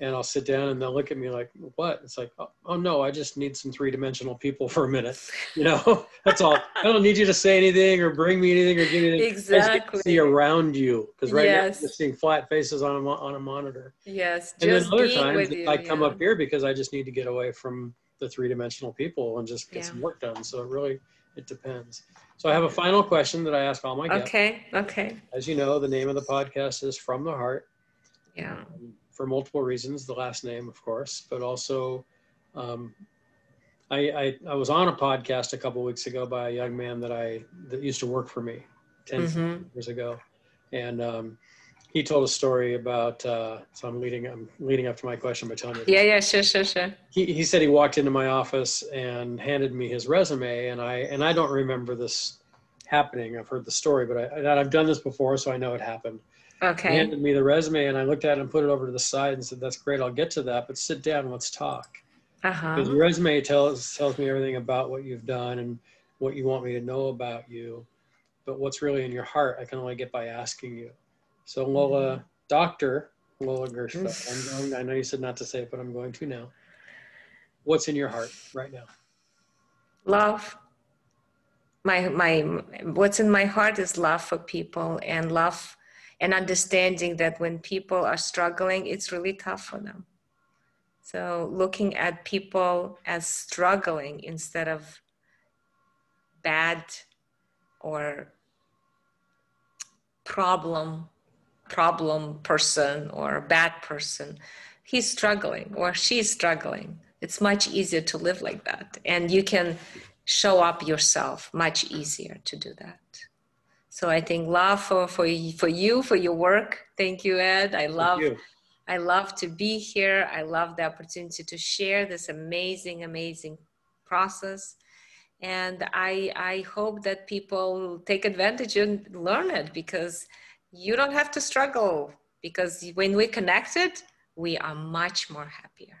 I'll sit down and they'll look at me like, what? It's like, oh no, I just need some 3-dimensional people for a minute. That's all. I don't need you to say anything or bring me anything or give me anything. Exactly. I just get to see around you. Because now I'm just seeing flat faces on a monitor. Yes. And then other times I come up here because I just need to get away from the 3-dimensional people and just get some work done. So it depends. So I have a final question that I ask all my guests. Okay. As you know, the name of the podcast is From the Heart. Yeah. For multiple reasons, the last name, of course, but also I was on a podcast a couple of weeks ago by a young man that used to work for me 10 years ago. And he told a story about, so I'm leading up to my question by telling you. Yeah, sure. He said he walked into my office and handed me his resume, and I don't remember this happening. I've heard the story, but I've done this before, so I know it happened. Okay. He handed me the resume, and I looked at it and put it over to the side and said, "That's great, I'll get to that, but sit down and let's talk." Because the resume tells me everything about what you've done and what you want me to know about you, but what's really in your heart, I can only get by asking you. So Lola, Dr. Lola Gershfeld, I know you said not to say it, but I'm going to now. What's in your heart right now? Love. What's in my heart is love for people, and love and understanding that when people are struggling, it's really tough for them. So looking at people as struggling instead of bad or problem person or bad person. He's struggling or she's struggling. It's much easier to live like that. And you can show up yourself much easier to do that. So I think love for you, for your work. Thank you, Ed. I love to be here. I love the opportunity to share this amazing process. And I hope that people take advantage and learn it, because you don't have to struggle, because when we're connected, we are much more happier.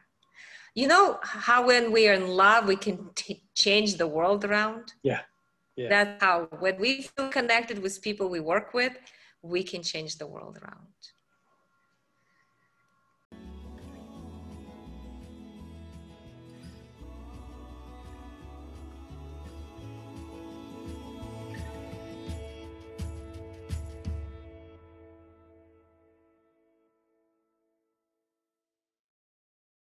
You know how when we are in love, we can change the world around? Yeah. Yeah. That's how, when we feel connected with people we work with, we can change the world around.